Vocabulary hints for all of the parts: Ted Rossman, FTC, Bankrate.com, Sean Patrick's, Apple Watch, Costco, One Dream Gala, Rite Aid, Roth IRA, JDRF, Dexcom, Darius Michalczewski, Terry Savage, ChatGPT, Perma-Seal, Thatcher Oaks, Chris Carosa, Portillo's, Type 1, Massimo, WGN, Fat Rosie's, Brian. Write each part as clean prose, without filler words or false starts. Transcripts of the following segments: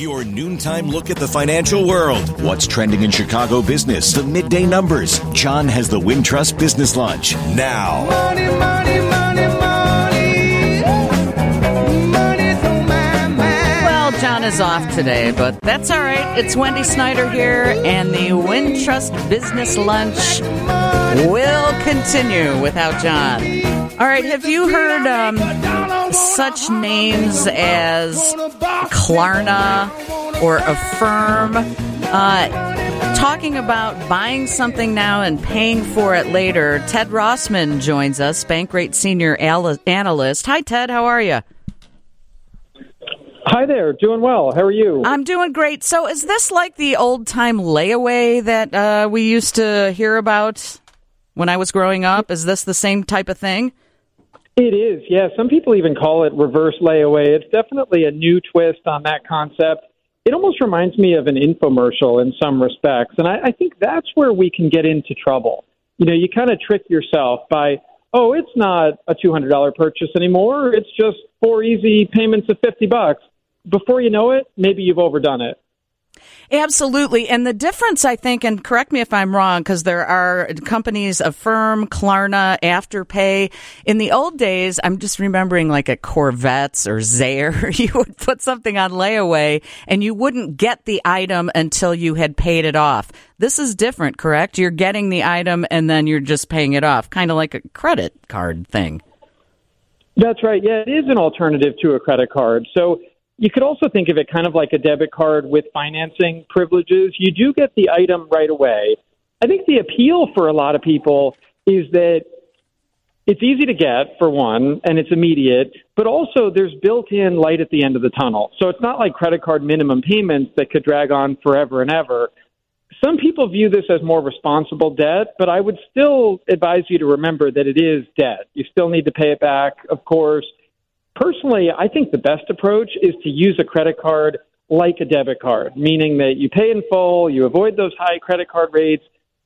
Your noontime look at the financial world. What's trending in Chicago business? The midday numbers. John has the Wintrust Business Lunch now. Money, money, money, money. Money through my mind. Well, John is off today, but that's all right. It's Wendy Snyder here, and the Wintrust Business Lunch will continue without John. All right, have you heard such names as Klarna or Affirm talking about buying something now and paying for it later? Ted Rossman joins us, Bankrate Senior Analyst. Hi, Ted. How are you? Hi there. Doing well. How are you? I'm doing great. So is this like the old-time layaway that we used to hear about when I was growing up? Is this the same type of thing? It is, yeah. Some people even call it reverse layaway. It's definitely a new twist on that concept. It almost reminds me of an infomercial in some respects, and I think that's where we can get into trouble. You know, you kind of trick yourself by, oh, it's not a $200 purchase anymore. It's just 4 easy payments of $50. Before you know it, maybe you've overdone it. Absolutely. And the difference, I think, and correct me if I'm wrong, because there are companies, Affirm, Klarna, Afterpay. In the old days, I'm just remembering like a Corvettes or Zaire, you would put something on layaway and you wouldn't get the item until you had paid it off. This is different, correct? You're getting the item and then you're just paying it off, kind of like a credit card thing. That's right. Yeah, it is an alternative to a credit card. So you could also think of it kind of like a debit card with financing privileges. You do get the item right away. I think the appeal for a lot of people is that it's easy to get, for one, and it's immediate, but also there's built-in light at the end of the tunnel. So it's not like credit card minimum payments that could drag on forever and ever. Some people view this as more responsible debt, but I would still advise you to remember that it is debt. You still need to pay it back, of course. Personally, I think the best approach is to use a credit card like a debit card, meaning that you pay in full, you avoid those high credit card rates,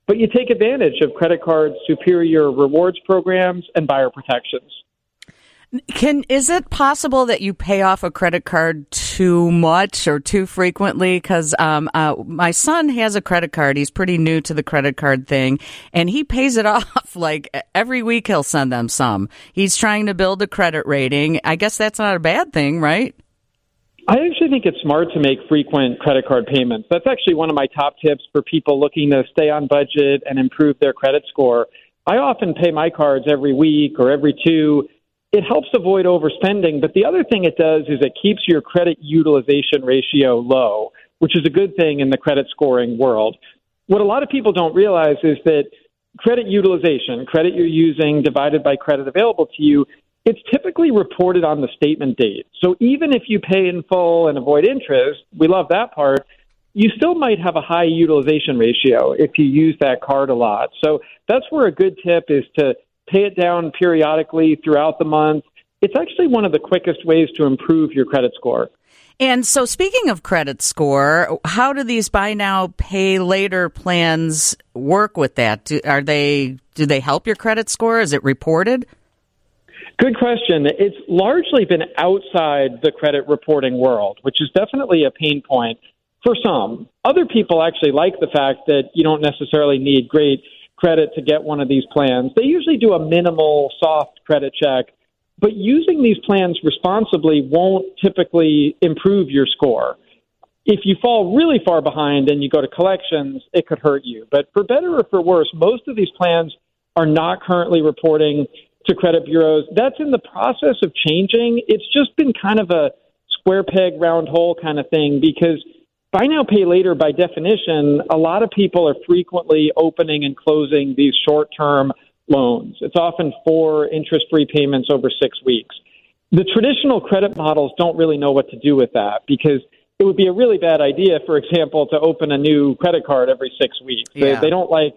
but you take advantage of credit cards' superior rewards programs and buyer protections. Is it possible that you pay off a credit card too much or too frequently? Because my son has a credit card. He's pretty new to the credit card thing, and he pays it off like every week. He'll send them some. He's trying to build a credit rating. I guess that's not a bad thing, right? I actually think it's smart to make frequent credit card payments. That's actually one of my top tips for people looking to stay on budget and improve their credit score. I often pay my cards every week or every 2. It helps avoid overspending, but the other thing it does is it keeps your credit utilization ratio low, which is a good thing in the credit scoring world. What a lot of people don't realize is that credit utilization, credit you're using divided by credit available to you, it's typically reported on the statement date. So even if you pay in full and avoid interest, we love that part, you still might have a high utilization ratio if you use that card a lot. So that's where a good tip is to pay it down periodically throughout the month. It's actually one of the quickest ways to improve your credit score. And so speaking of credit score, how do these buy now, pay later plans work with that? Do they help your credit score? Is it reported? Good question. It's largely been outside the credit reporting world, which is definitely a pain point for some. Other people actually like the fact that you don't necessarily need great credit to get one of these plans. They usually do a minimal soft credit check, but using these plans responsibly won't typically improve your score. If you fall really far behind and you go to collections, it could hurt you. But for better or for worse, most of these plans are not currently reporting to credit bureaus. That's in the process of changing. It's just been kind of a square peg, round hole kind of thing, because buy now, pay later, by definition, a lot of people are frequently opening and closing these short-term loans. It's often 4 interest-free payments over 6 weeks. The traditional credit models don't really know what to do with that, because it would be a really bad idea, for example, to open a new credit card every 6 weeks. Yeah. They don't like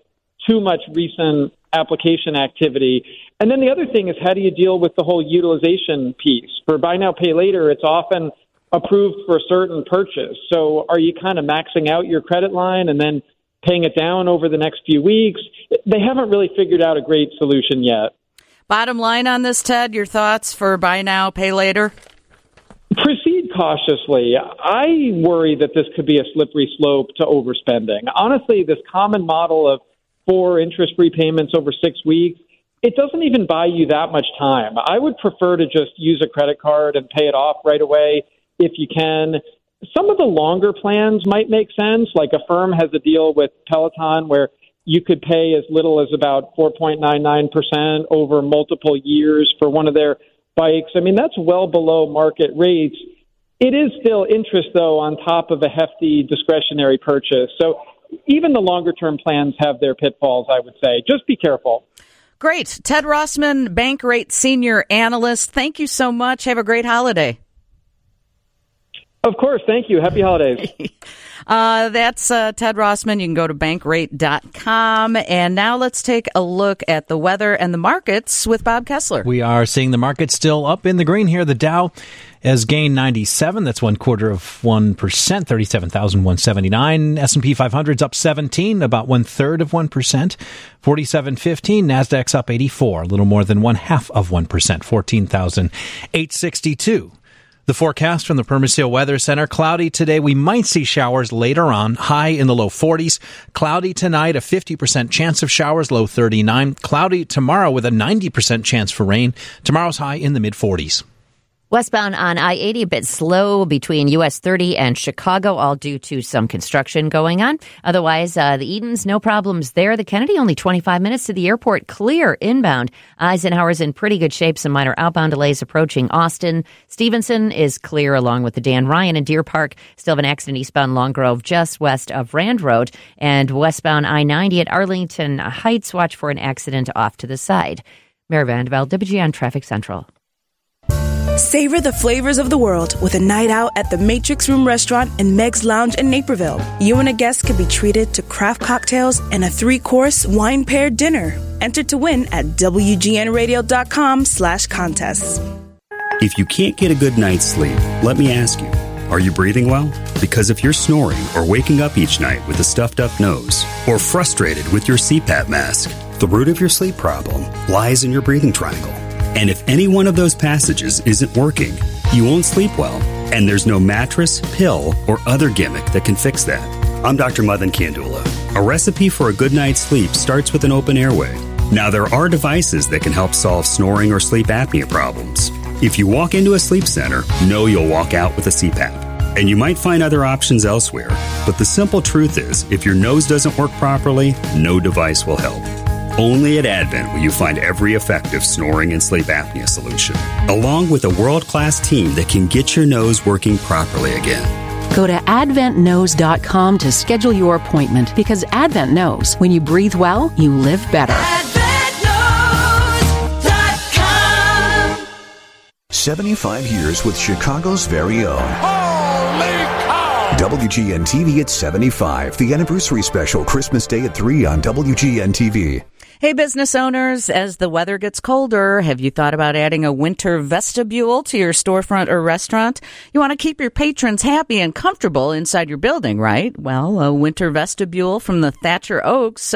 too much recent application activity. And then the other thing is, how do you deal with the whole utilization piece? For buy now, pay later, it's often approved for a certain purchase. So are you kind of maxing out your credit line and then paying it down over the next few weeks? They haven't really figured out a great solution yet. Bottom line on this, Ted, your thoughts for buy now, pay later? Proceed cautiously. I worry that this could be a slippery slope to overspending. Honestly, this common model of 4 interest-free payments over 6 weeks, it doesn't even buy you that much time. I would prefer to just use a credit card and pay it off right away if you can. Some of the longer plans might make sense, like Affirm has a deal with Peloton where you could pay as little as about 4.99% over multiple years for one of their bikes. I mean, that's well below market rates. It is still interest, though, on top of a hefty discretionary purchase. So even the longer-term plans have their pitfalls, I would say. Just be careful. Great. Ted Rossman, Bankrate Senior Analyst, thank you so much. Have a great holiday. Of course. Thank you. Happy holidays. That's Ted Rossman. You can go to Bankrate.com. And now let's take a look at the weather and the markets with Bob Kessler. We are seeing the market still up in the green here. The Dow has gained 97. That's 0.25%, 37,179. S&P 500's up 17, about 0.33%, 4715. NASDAQ's up 84, a little more than 0.5%, 14,862. The forecast from the Perma-Seal Weather Center: cloudy today. We might see showers later on, high in the low 40s. Cloudy tonight, a 50% chance of showers, low 39. Cloudy tomorrow with a 90% chance for rain. Tomorrow's high in the mid 40s. Westbound on I-80, a bit slow between US 30 and Chicago, all due to some construction going on. Otherwise, the Edens, no problems there. The Kennedy, only 25 minutes to the airport, clear inbound. Eisenhower's in pretty good shape, some minor outbound delays approaching Austin. Stevenson is clear along with the Dan Ryan in Deer Park. Still have an accident eastbound Long Grove, just west of Rand Road. And westbound I-90 at Arlington Heights, watch for an accident off to the side. Mary Vandeveld, WGN Traffic Central. Savor the flavors of the world with a night out at the Matrix Room Restaurant and Meg's Lounge in Naperville. You and a guest could be treated to craft cocktails and a 3-course wine-paired dinner. Enter to win at WGNradio.com/contests. If you can't get a good night's sleep, let me ask you, are you breathing well? Because if you're snoring or waking up each night with a stuffed-up nose or frustrated with your CPAP mask, the root of your sleep problem lies in your breathing triangle. And if any one of those passages isn't working, you won't sleep well, and there's no mattress, pill, or other gimmick that can fix that. I'm Dr. Madan Kandula. A recipe for a good night's sleep starts with an open airway. Now, there are devices that can help solve snoring or sleep apnea problems. If you walk into a sleep center, know you'll walk out with a CPAP, and you might find other options elsewhere. But the simple truth is, if your nose doesn't work properly, no device will help. Only at Advent will you find every effective snoring and sleep apnea solution, along with a world-class team that can get your nose working properly again. Go to AdventNose.com to schedule your appointment, because Advent knows when you breathe well, you live better. AdventNose.com. 75 years with Chicago's very own. WGN TV at 75, the anniversary special, Christmas Day at 3 on WGN TV. Hey, business owners, as the weather gets colder, have you thought about adding a winter vestibule to your storefront or restaurant? You want to keep your patrons happy and comfortable inside your building, right? Well, a winter vestibule from the Thatcher Oaks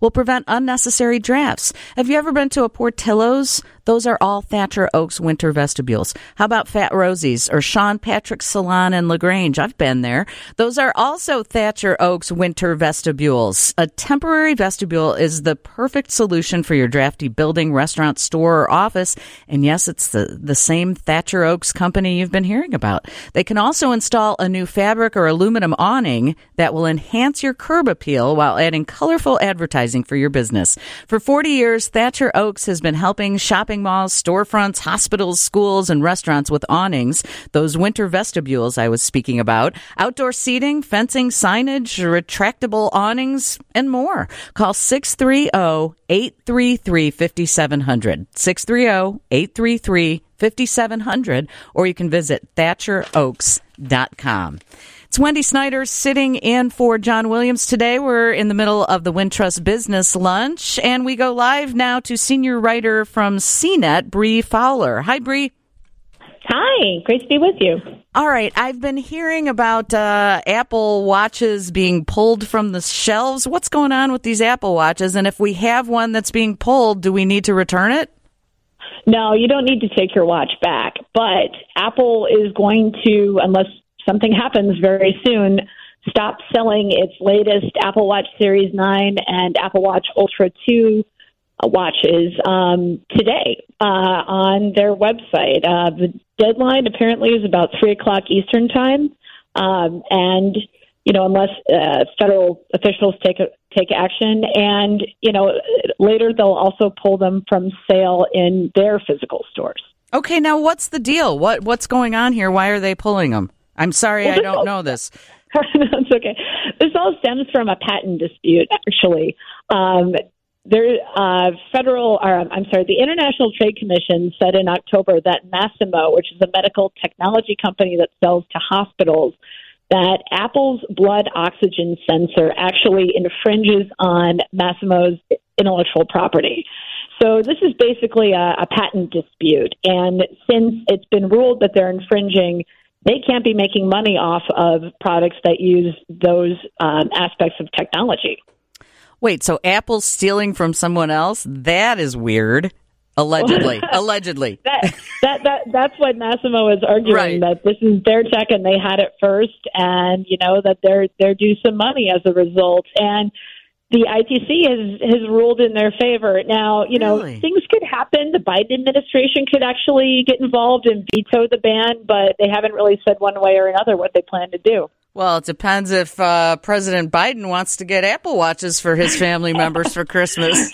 will prevent unnecessary drafts. Have you ever been to a Portillo's? Those are all Thatcher Oaks winter vestibules. How about Fat Rosie's or Sean Patrick's Salon in LaGrange? I've been there. Those are also Thatcher Oaks winter vestibules. A temporary vestibule is the perfect solution for your drafty building, restaurant, store, or office. And yes, it's the same Thatcher Oaks company you've been hearing about. They can also install a new fabric or aluminum awning that will enhance your curb appeal while adding colorful advertising for your business. For 40 years, Thatcher Oaks has been helping shopping malls, storefronts, hospitals, schools, and restaurants with awnings, those winter vestibules I was speaking about, outdoor seating, fencing, signage, retractable awnings, and more. Call 630-833-5700, 630-833-5700, or you can visit thatcheroaks.com. It's Wendy Snyder sitting in for John Williams today. We're in the middle of the Wintrust Business Lunch, and we go live now to senior writer from CNET, Bree Fowler. Hi, Bree. Hi. Great to be with you. All right. I've been hearing about Apple Watches being pulled from the shelves. What's going on with these Apple Watches? And if we have one that's being pulled, do we need to return it? No, you don't need to take your watch back. But Apple is going to, unless something happens very soon, stop selling its latest Apple Watch Series 9 and Apple Watch Ultra 2 watches today on their website. The deadline apparently is about 3 o'clock Eastern time. And, you know, unless federal officials take action, and, you know, later they'll also pull them from sale in their physical stores. Okay, now what's the deal? What's going on here? Why are they pulling them? I'm sorry, I don't know this. No, it's okay. This all stems from a patent dispute, actually. The International Trade Commission said in October that Massimo, which is a medical technology company that sells to hospitals, that Apple's blood oxygen sensor actually infringes on Massimo's intellectual property. So this is basically a patent dispute. And since it's been ruled that they're infringing, they can't be making money off of products that use those aspects of technology. Wait, so Apple's stealing from someone else? That is weird. Allegedly. That's what Massimo is arguing, right? That this is their tech and they had it first, and you know that they're due some money as a result. And the ITC has ruled in their favor. Now, you know, things could happen. The Biden administration could actually get involved and veto the ban, but they haven't really said one way or another what they plan to do. Well, it depends if President Biden wants to get Apple Watches for his family members for Christmas.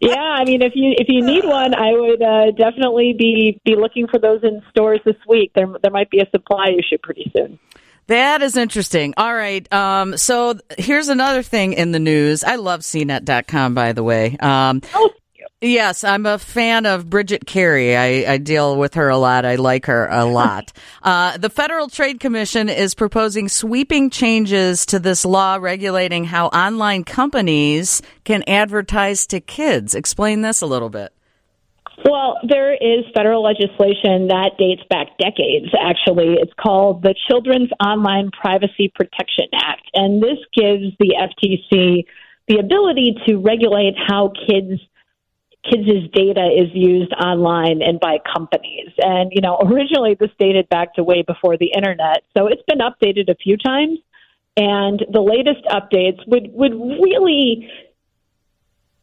Yeah, I mean, if you need one, I would definitely be looking for those in stores this week. There might be a supply issue pretty soon. That is interesting. All right. So here's another thing in the news. I love CNET.com, by the way. Oh, thank you. Yes, I'm a fan of Bridget Carey. I deal with her a lot. I like her a lot. The Federal Trade Commission is proposing sweeping changes to this law regulating how online companies can advertise to kids. Explain this a little bit. Well, there is federal legislation that dates back decades, actually. It's called the Children's Online Privacy Protection Act, and this gives the FTC the ability to regulate how kids' data is used online and by companies. And, you know, originally this dated back to way before the Internet, so it's been updated a few times, and the latest updates would really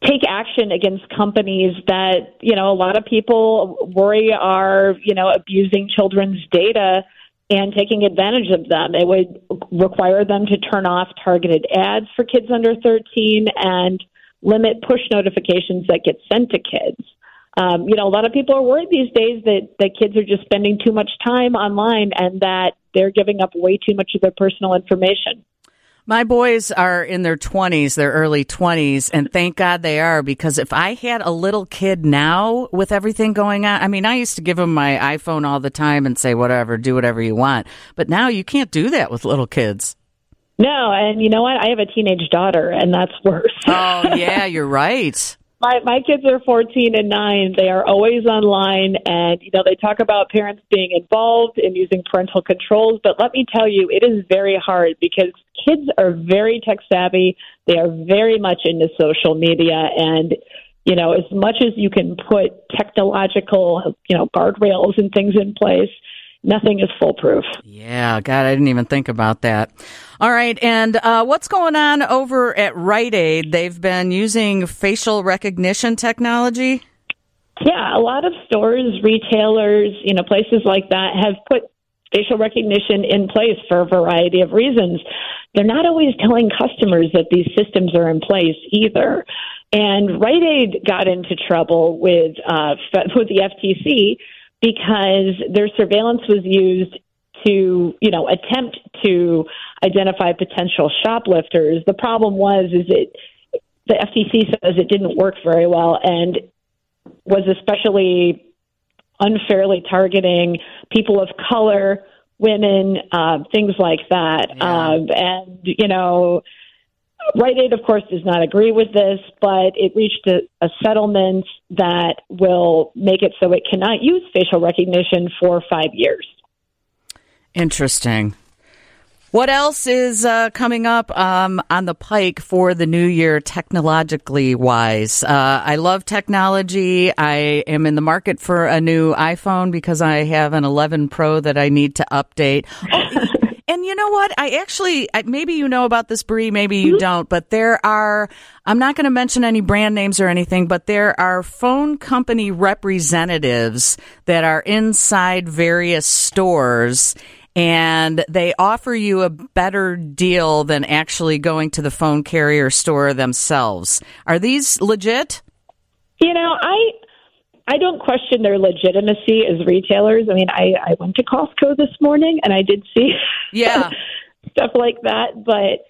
take action against companies that, you know, a lot of people worry are, you know, abusing children's data and taking advantage of them. It would require them to turn off targeted ads for kids under 13 and limit push notifications that get sent to kids. You know, a lot of people are worried these days that kids are just spending too much time online and that they're giving up way too much of their personal information. My boys are in their 20s, their early 20s, and thank God they are, because if I had a little kid now with everything going on, I mean, I used to give them my iPhone all the time and say, whatever, do whatever you want. But now you can't do that with little kids. No, and you know what? I have a teenage daughter, and that's worse. Oh, yeah, you're right. My kids are 14 and 9. They are always online, and you know they talk about parents being involved and using parental controls, but let me tell you, it is very hard because kids are very tech-savvy. They are very much into social media, and you know, as much as you can put technological, you know, guardrails and things in place, nothing is foolproof. Yeah, God, I didn't even think about that. All right, and what's going on over at Rite Aid? They've been using facial recognition technology? Yeah, a lot of stores, retailers, you know, places like that have put facial recognition in place for a variety of reasons. They're not always telling customers that these systems are in place either. And Rite Aid got into trouble with the FTC because their surveillance was used to, you know, attempt to identify potential shoplifters. The problem was the FTC says it didn't work very well and was especially unfairly targeting people of color, women, things like that. Yeah. And, you know, Rite Aid, of course, does not agree with this, but it reached a settlement that will make it so it cannot use facial recognition for 5 years. Interesting. What else is coming up on the pike for the new year, technologically wise? I love technology. I am in the market for a new iPhone because I have an 11 Pro that I need to update. Oh, and you know what? Maybe you know about this, Bree, maybe you don't, but I'm not going to mention any brand names or anything, but there are phone company representatives that are inside various stores, and they offer you a better deal than actually going to the phone carrier store themselves. Are these legit? You know, I don't question their legitimacy as retailers. I mean, I went to Costco this morning, and I did see stuff like that. But,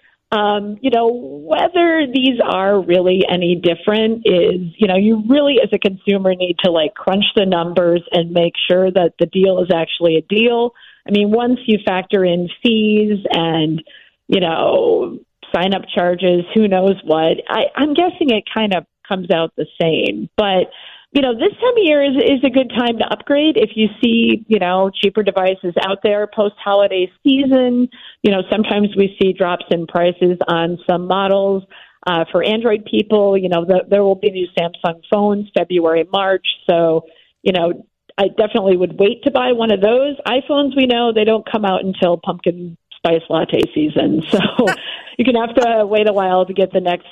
you know, whether these are really any different is, you know, you really as a consumer need to, like, crunch the numbers and make sure that the deal is actually a deal. I mean, once you factor in fees and, you know, sign-up charges, who knows what, I'm guessing it kind of comes out the same. But, you know, this time of year is a good time to upgrade. If you see, you know, cheaper devices out there post-holiday season, you know, sometimes we see drops in prices on some models. For Android people, you know, there will be new Samsung phones February, March. So, you know, I definitely would wait to buy one of those. iPhones, we know, they don't come out until pumpkin spice latte season. So you can have to wait a while to get the next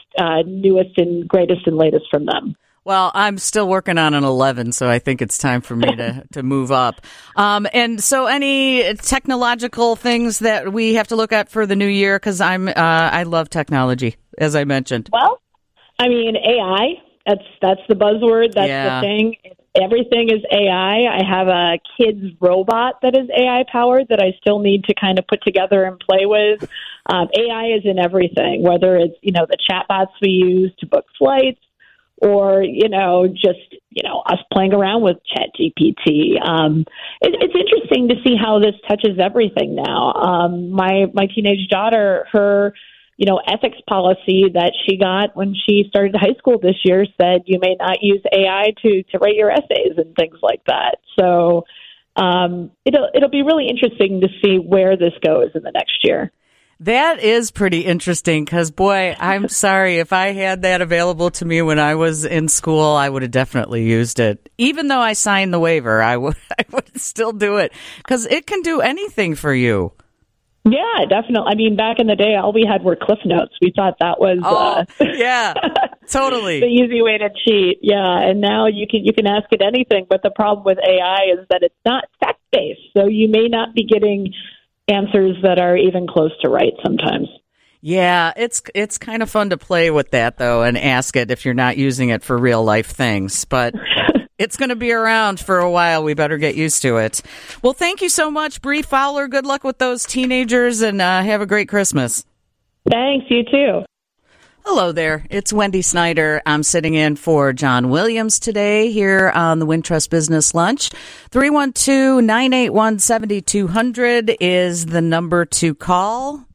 newest and greatest and latest from them. Well, I'm still working on an 11, so I think it's time for me to move up. And so any technological things that we have to look at for the new year? Because I love technology, as I mentioned. Well, I mean, AI, that's the buzzword. That's the thing. Everything is AI. I have a kid's robot that is AI-powered that I still need to kind of put together and play with. AI is in everything, whether it's, you know, the chatbots we use to book flights or, you know, just, you know, us playing around with ChatGPT. It's interesting to see how this touches everything now. My teenage daughter, her, you know, ethics policy that she got when she started high school this year said you may not use AI to write your essays and things like that. So it'll be really interesting to see where this goes in the next year. That is pretty interesting because, boy, I'm sorry. If I had that available to me when I was in school, I would have definitely used it. Even though I signed the waiver, I would still do it because it can do anything for you. Yeah, definitely. I mean, back in the day, all we had were Cliff Notes. We thought that was totally the easy way to cheat. Yeah, and now you can ask it anything. But the problem with AI is that it's not fact based, so you may not be getting answers that are even close to right sometimes. Yeah, it's kind of fun to play with that though, and ask it if you're not using it for real life things, but. It's going to be around for a while. We better get used to it. Well, thank you so much, Bree Fowler. Good luck with those teenagers, and have a great Christmas. Thanks. You too. Hello there. It's Wendy Snyder. I'm sitting in for John Williams today here on the Wintrust Business Lunch. 312-981-7200 is the number to call.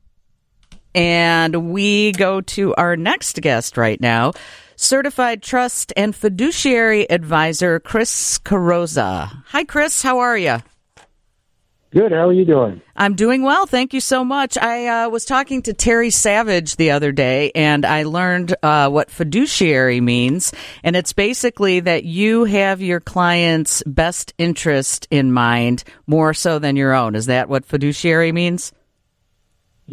And we go to our next guest right now. Certified Trust and Fiduciary Advisor, Chris Carosa. Hi, Chris. How are you? Good. How are you doing? I'm doing well. Thank you so much. I was talking to Terry Savage the other day, and I learned what fiduciary means. And it's basically that you have your client's best interest in mind more so than your own. Is that what fiduciary means?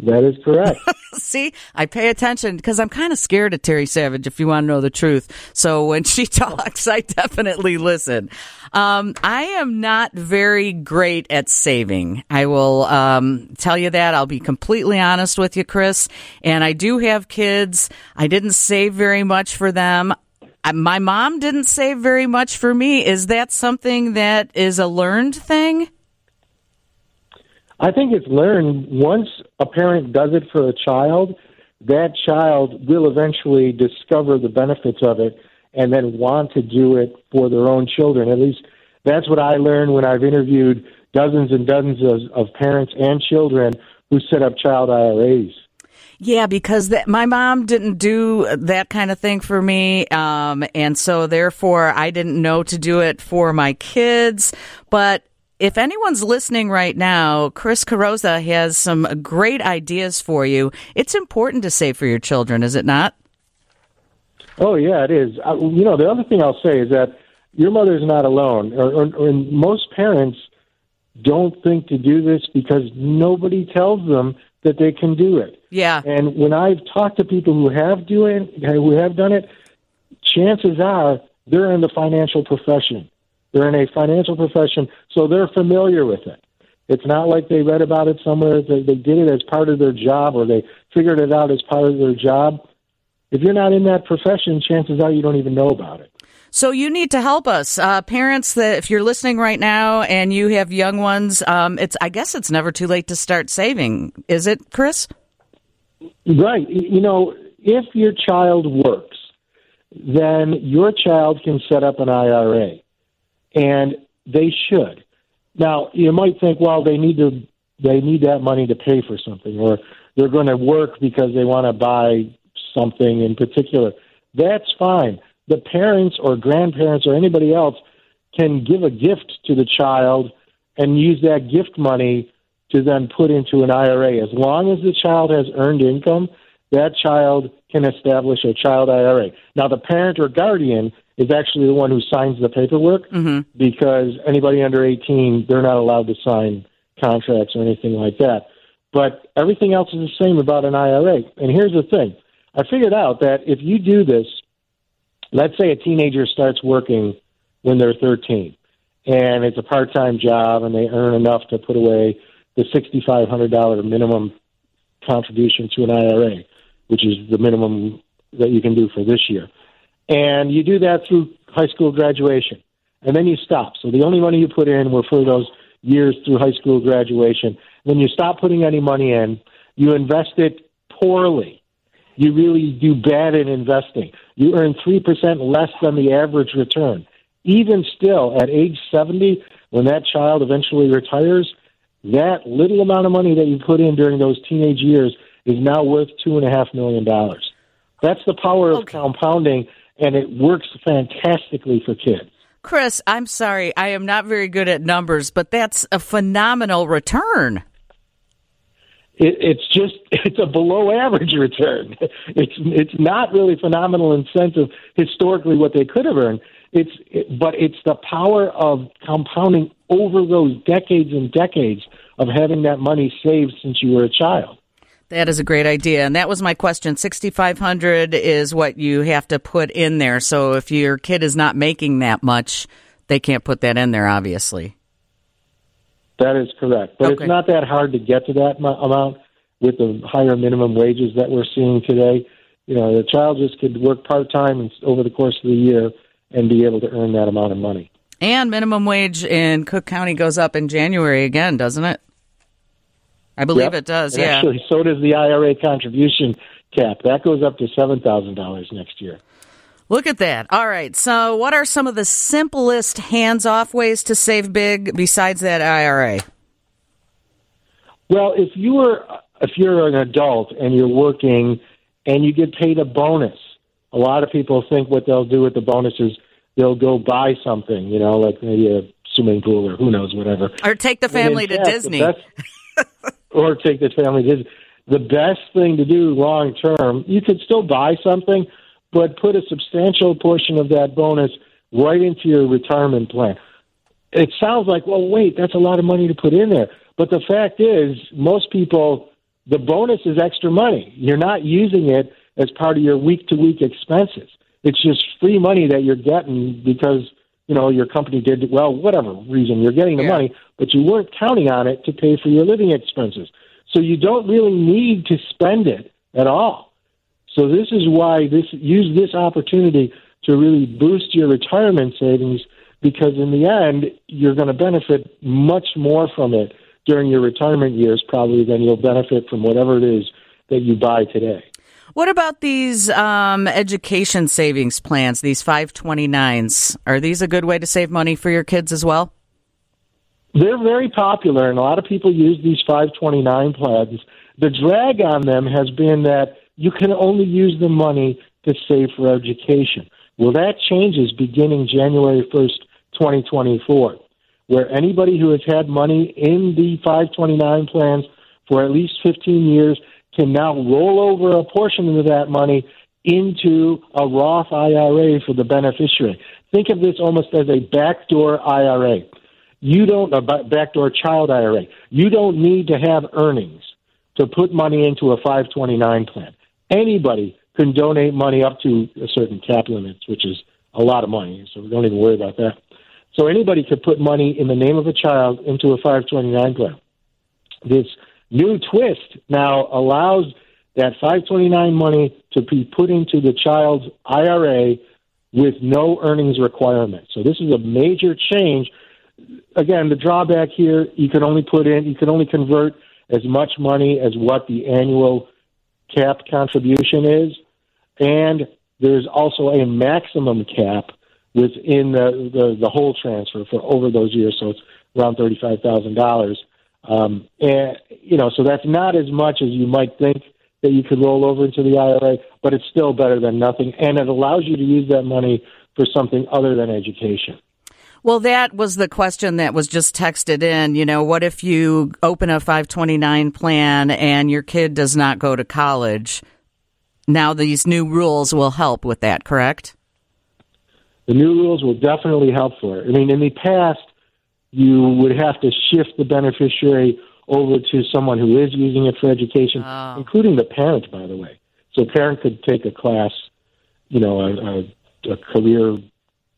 That is correct. See, I pay attention because I'm kind of scared of Terry Savage, if you want to know the truth. So when she talks, I definitely listen. I am not very great at saving. I will tell you that. I'll be completely honest with you, Chris. And I do have kids. I didn't save very much for them. My mom didn't save very much for me. Is that something that is a learned thing? I think it's learned. Once a parent does it for a child, that child will eventually discover the benefits of it and then want to do it for their own children. At least that's what I learned when I've interviewed dozens and dozens of parents and children who set up child IRAs. Yeah, because my mom didn't do that kind of thing for me, and so therefore I didn't know to do it for my kids, but If anyone's listening right now, Chris Carosa has some great ideas for you. It's important to save for your children, is it not? Oh, yeah, it is. You know, the other thing I'll say is that your mother's not alone. Or most parents don't think to do this because nobody tells them that they can do it. Yeah. And when I've talked to people who have done it, chances are they're in the financial profession. They're in a financial profession, so they're familiar with it. It's not like they read about it somewhere. They did it as part of their job, or they figured it out as part of their job. If you're not in that profession, chances are you don't even know about it. So you need to help us. Parents, that if you're listening right now and you have young ones, I guess it's never too late to start saving. Is it, Chris? Right. You know, if your child works, then your child can set up an IRA. And they should. Now, you might think, well, they need that money to pay for something, or they're going to work because they want to buy something in particular. That's fine. The parents or grandparents or anybody else can give a gift to the child and use that gift money to then put into an IRA. As long as the child has earned income, that child can establish a child IRA. Now, the parent or guardian is actually the one who signs the paperwork, mm-hmm. because anybody under 18, they're not allowed to sign contracts or anything like that. But everything else is the same about an IRA. And here's the thing. I figured out that if you do this, let's say a teenager starts working when they're 13, and it's a part-time job, and they earn enough to put away the $6,500 minimum contribution to an IRA, which is the minimum that you can do for this year. And you do that through high school graduation, and then you stop. So the only money you put in were for those years through high school graduation. When you stop putting any money in, you invest it poorly. You really do bad in investing. You earn 3% less than the average return. Even still, at age 70, when that child eventually retires, that little amount of money that you put in during those teenage years is now worth $2.5 million. That's the power of compounding. And it works fantastically for kids. Chris, I'm sorry. I am not very good at numbers, but that's a phenomenal return. It's a below average return. It's not really phenomenal in sense of historically what they could have earned. But it's the power of compounding over those decades and decades of having that money saved since you were a child. That is a great idea, and that was my question. $6,500 is what you have to put in there, so if your kid is not making that much, they can't put that in there, obviously. That is correct, but okay. It's not that hard to get to that amount with the higher minimum wages that we're seeing today. You know, the child just could work part-time and over the course of the year and be able to earn that amount of money. And minimum wage in Cook County goes up in January again, doesn't it? I believe it does, and actually, so does the IRA contribution cap. That goes up to $7,000 next year. Look at that. All right, so what are some of the simplest hands-off ways to save big besides that IRA? Well, if you're an adult and you're working and you get paid a bonus, a lot of people think what they'll do with the bonus is they'll go buy something, you know, like maybe a swimming pool or who knows, whatever. Or take the family to Disney. Or take the family to Disney. The best thing to do long term, you could still buy something, but put a substantial portion of that bonus right into your retirement plan. It sounds like, well, wait, that's a lot of money to put in there. But the fact is, most people, the bonus is extra money. You're not using it as part of your week-to-week expenses. It's just free money that you're getting because, you know, your company did well, whatever reason, you're getting the money, but you weren't counting on it to pay for your living expenses. So you don't really need to spend it at all. So this is why use this opportunity to really boost your retirement savings, because in the end, you're going to benefit much more from it during your retirement years probably than you'll benefit from whatever it is that you buy today. What about these education savings plans, these 529s? Are these a good way to save money for your kids as well? They're very popular, and a lot of people use these 529 plans. The drag on them has been that you can only use the money to save for education. Well, that changes beginning January 1st, 2024. where anybody who has had money in the 529 plans for at least 15 years can now roll over a portion of that money into a Roth IRA for the beneficiary. Think of this almost as a backdoor IRA. A backdoor child IRA. You don't need to have earnings to put money into a 529 plan. Anybody can donate money up to a certain cap limits, which is a lot of money, so we don't even worry about that. So anybody could put money in the name of a child into a 529 plan. This new twist now allows that 529 money to be put into the child's IRA with no earnings requirement. So this is a major change. Again, the drawback here, you can only convert as much money as what the annual cap contribution is, and there's also a maximum cap within the whole transfer for over those years, so it's around $35,000. And so that's not as much as you might think that you could roll over into the IRA, but it's still better than nothing, and it allows you to use that money for something other than education. Well, that was the question that was just texted in. You know, what if you open a 529 plan and your kid does not go to college? Now these new rules will help with that, correct? The new rules will definitely help for it. I mean, in the past, you would have to shift the beneficiary over to someone who is using it for education, including the parent, by the way. So a parent could take a class, a career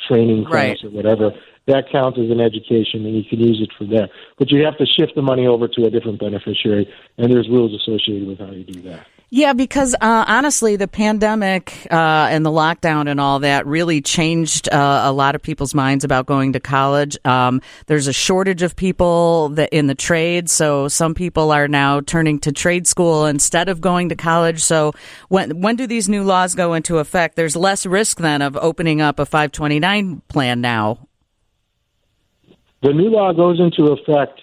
training class or whatever. That counts as an education, and you can use it for that. But you have to shift the money over to a different beneficiary, and there's rules associated with how you do that. Yeah, because honestly, the pandemic and the lockdown and all that really changed a lot of people's minds about going to college. There's a shortage of people in the trade, so some people are now turning to trade school instead of going to college. So when do these new laws go into effect? There's less risk then of opening up a 529 plan now. The new law goes into effect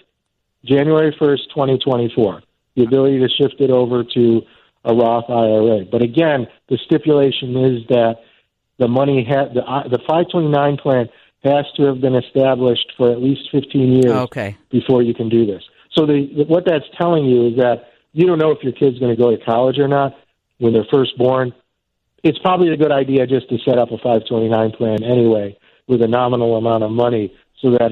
January 1st, 2024, the ability to shift it over to a Roth IRA. But again, the stipulation is that the money, the 529 plan has to have been established for at least 15 years before you can do this. So what that's telling you is that you don't know if your kid's going to go to college or not when they're first born. It's probably a good idea just to set up a 529 plan anyway with a nominal amount of money so that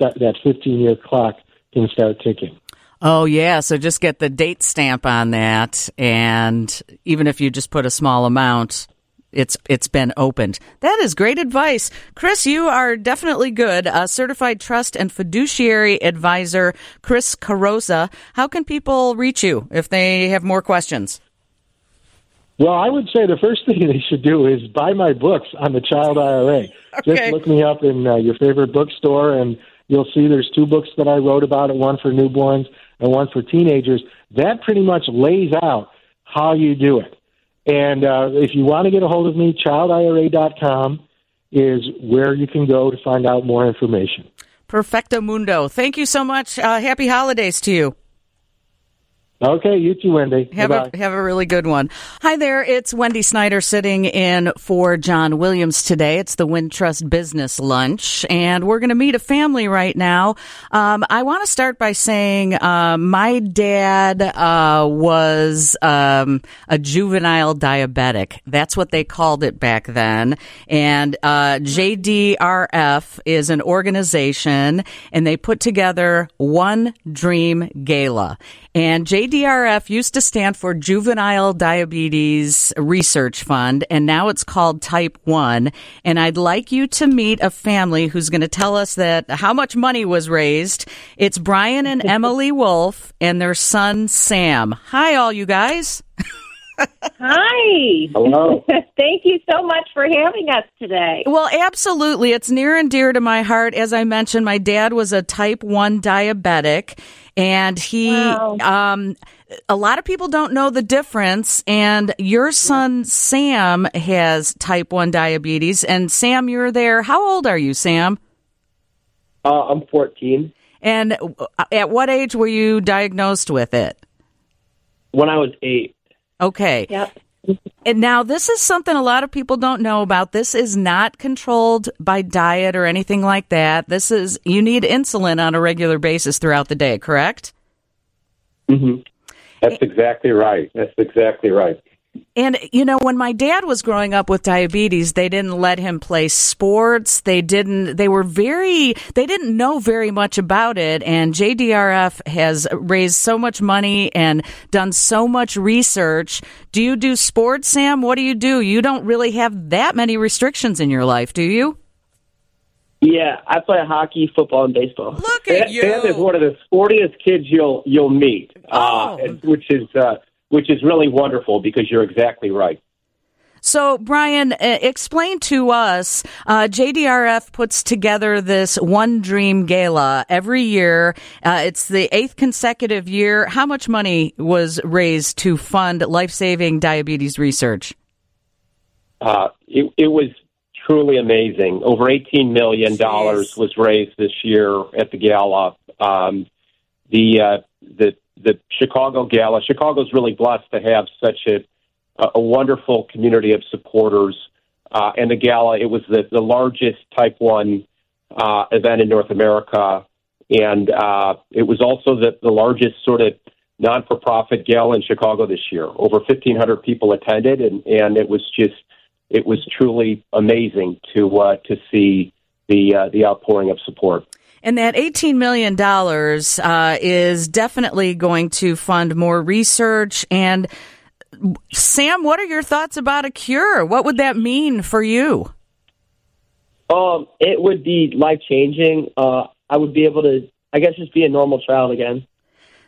that 15-year clock can start ticking. Oh, yeah. So just get the date stamp on that. And even if you just put a small amount, it's been opened. That is great advice. Chris, you are definitely good. Certified Trust and Fiduciary Advisor Chris Carosa. How can people reach you if they have more questions? Well, I would say the first thing they should do is buy my books on the Child IRA. Okay. Just look me up in your favorite bookstore, and you'll see there's two books that I wrote about it, one for newborns and one for teenagers. That pretty much lays out how you do it. And if you want to get a hold of me, childira.com is where you can go to find out more information. Perfecto mundo. Thank you so much. Happy holidays to you. Okay, you too, Wendy. Have a really good one. Hi there, it's Wendy Snyder sitting in for John Williams today. It's the Wintrust Business Lunch, and we're going to meet a family right now. I want to start by saying my dad was a juvenile diabetic. That's what they called it back then. And JDRF is an organization, and they put together One Dream Gala. And JDRF used to stand for Juvenile Diabetes Research Fund, and now it's called Type 1. And I'd like you to meet a family who's going to tell us how much money was raised. It's Brian and Emilee Wolfe and their son, Sam. Hi, all you guys. Hi. Hello. Thank you so much for having us today. Well, absolutely. It's near and dear to my heart. As I mentioned, my dad was a Type 1 diabetic, and he a lot of people don't know the difference. And your son, Sam, has Type 1 diabetes. And Sam, you're there. How old are you, Sam? I'm 14. And at what age were you diagnosed with it? When I was 8. Okay. Yep. And now this is something a lot of people don't know about. This is not controlled by diet or anything like that. This is, you need insulin on a regular basis throughout the day, correct? Mm-hmm. That's exactly right. That's exactly right. And, you know, when my dad was growing up with diabetes, they didn't let him play sports. They didn't know very much about it. And JDRF has raised so much money and done so much research. Do you do sports, Sam? What do you do? You don't really have that many restrictions in your life, do you? Yeah, I play hockey, football, and baseball. Look at you. Sam is one of the sportiest kids you'll meet, which is really wonderful because you're exactly right. So, Brian, explain to us, JDRF puts together this One Dream Gala every year. It's the 8th consecutive year. How much money was raised to fund life-saving diabetes research? It was truly amazing. Over $18 million was raised this year at the gala. The Chicago Gala. Chicago's really blessed to have such a wonderful community of supporters. And the gala, it was the largest Type 1 event in North America. And it was also the largest sort of non-for-profit gala in Chicago this year. Over 1,500 people attended, and it was truly amazing to see the outpouring of support. And that $18 million is definitely going to fund more research. And, Sam, what are your thoughts about a cure? What would that mean for you? It would be life-changing. I would be able to, I guess, just be a normal child again.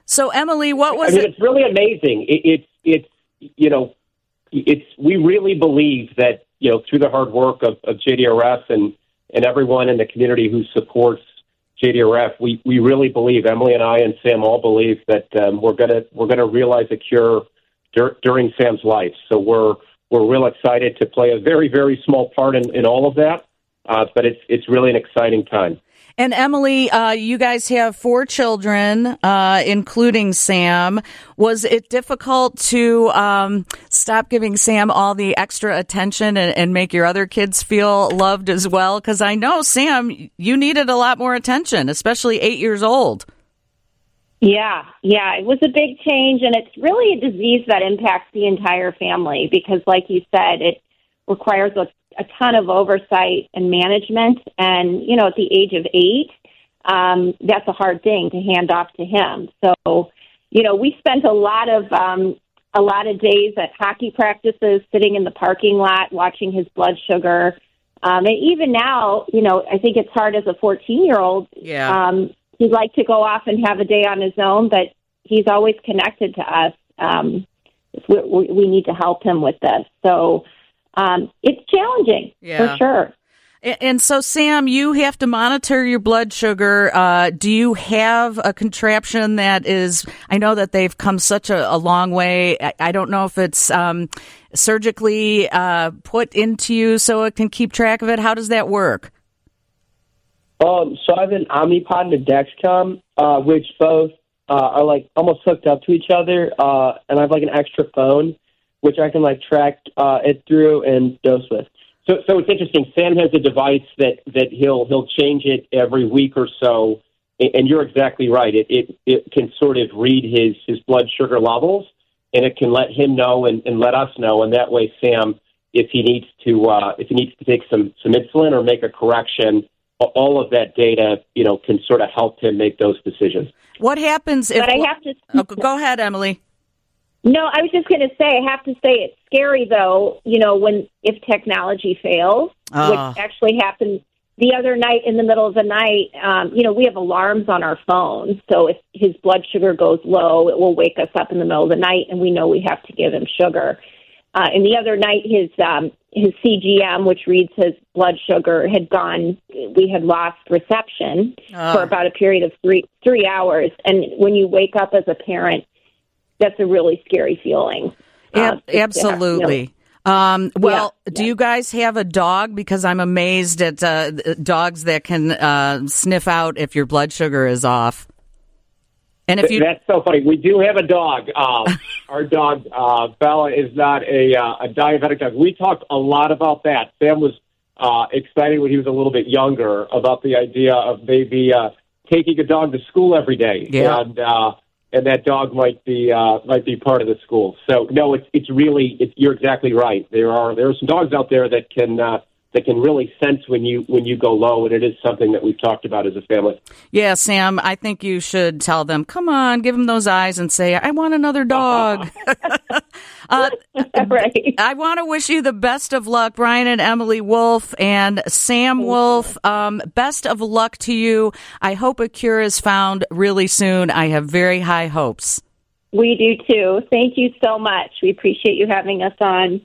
So, Emilee, what was it? It's really amazing. We really believe that, you know, through the hard work of JDRF and everyone in the community who supports JDRF, we really believe, Emilee and I and Sam all believe that we're gonna realize a cure during Sam's life. So we're real excited to play a very, very small part in all of that. But it's really an exciting time. And Emilee, you guys have 4 children, including Sam. Was it difficult to stop giving Sam all the extra attention and make your other kids feel loved as well? Because I know, Sam, you needed a lot more attention, especially 8 years old. Yeah, it was a big change, and it's really a disease that impacts the entire family because, like you said, it requires a ton of oversight and management. And, you know, at the age of 8, that's a hard thing to hand off to him. So, you know, we spent a lot of days at hockey practices, sitting in the parking lot, watching his blood sugar. And even now, you know, I think it's hard as a 14-year-old. Yeah. He'd like to go off and have a day on his own, but he's always connected to us. We need to help him with this. So, it's challenging, for sure. And so, Sam, you have to monitor your blood sugar. Do you have a contraption that is, I know that they've come such a long way. I don't know if it's surgically put into you so it can keep track of it. How does that work? So I have an Omnipod and a Dexcom, which both are like almost hooked up to each other. And I have like an extra phone, which I can like track it through and dose with. So it's interesting. Sam has a device that he'll change it every week or so, and you're exactly right. It can sort of read his blood sugar levels, and it can let him know and let us know, and that way, Sam, if he needs to take some insulin or make a correction, all of that data, you know, can sort of help him make those decisions. What happens if? But I have to. Oh, go ahead, Emilee. No, I was just going to say, I have to say it's scary, though, you know, if technology fails, which actually happened the other night in the middle of the night. You know, we have alarms on our phones, so if his blood sugar goes low, it will wake us up in the middle of the night, and we know we have to give him sugar. And the other night, his CGM, which reads his blood sugar, had gone. We had lost reception for about a period of three hours, and when you wake up as a parent, that's a really scary feeling. Absolutely. Do you guys have a dog? Because I'm amazed at dogs that can sniff out if your blood sugar is off. And if you... That's so funny. We do have a dog. Our dog, Bella, is not a diabetic dog. We talked a lot about that. Sam was excited when he was a little bit younger about the idea of maybe taking a dog to school every day. Yeah. And that dog might be part of the school. So no, it's really you're exactly right. There are some dogs out there that can really sense when you go low, and it is something that we've talked about as a family. Yeah, Sam, I think you should tell them, come on, give them those eyes and say, I want another dog. Right. I want to wish you the best of luck, Brian and Emilee Wolfe and Sam Wolfe. Best of luck to you. I hope a cure is found really soon. I have very high hopes. We do too. Thank you so much. We appreciate you having us on.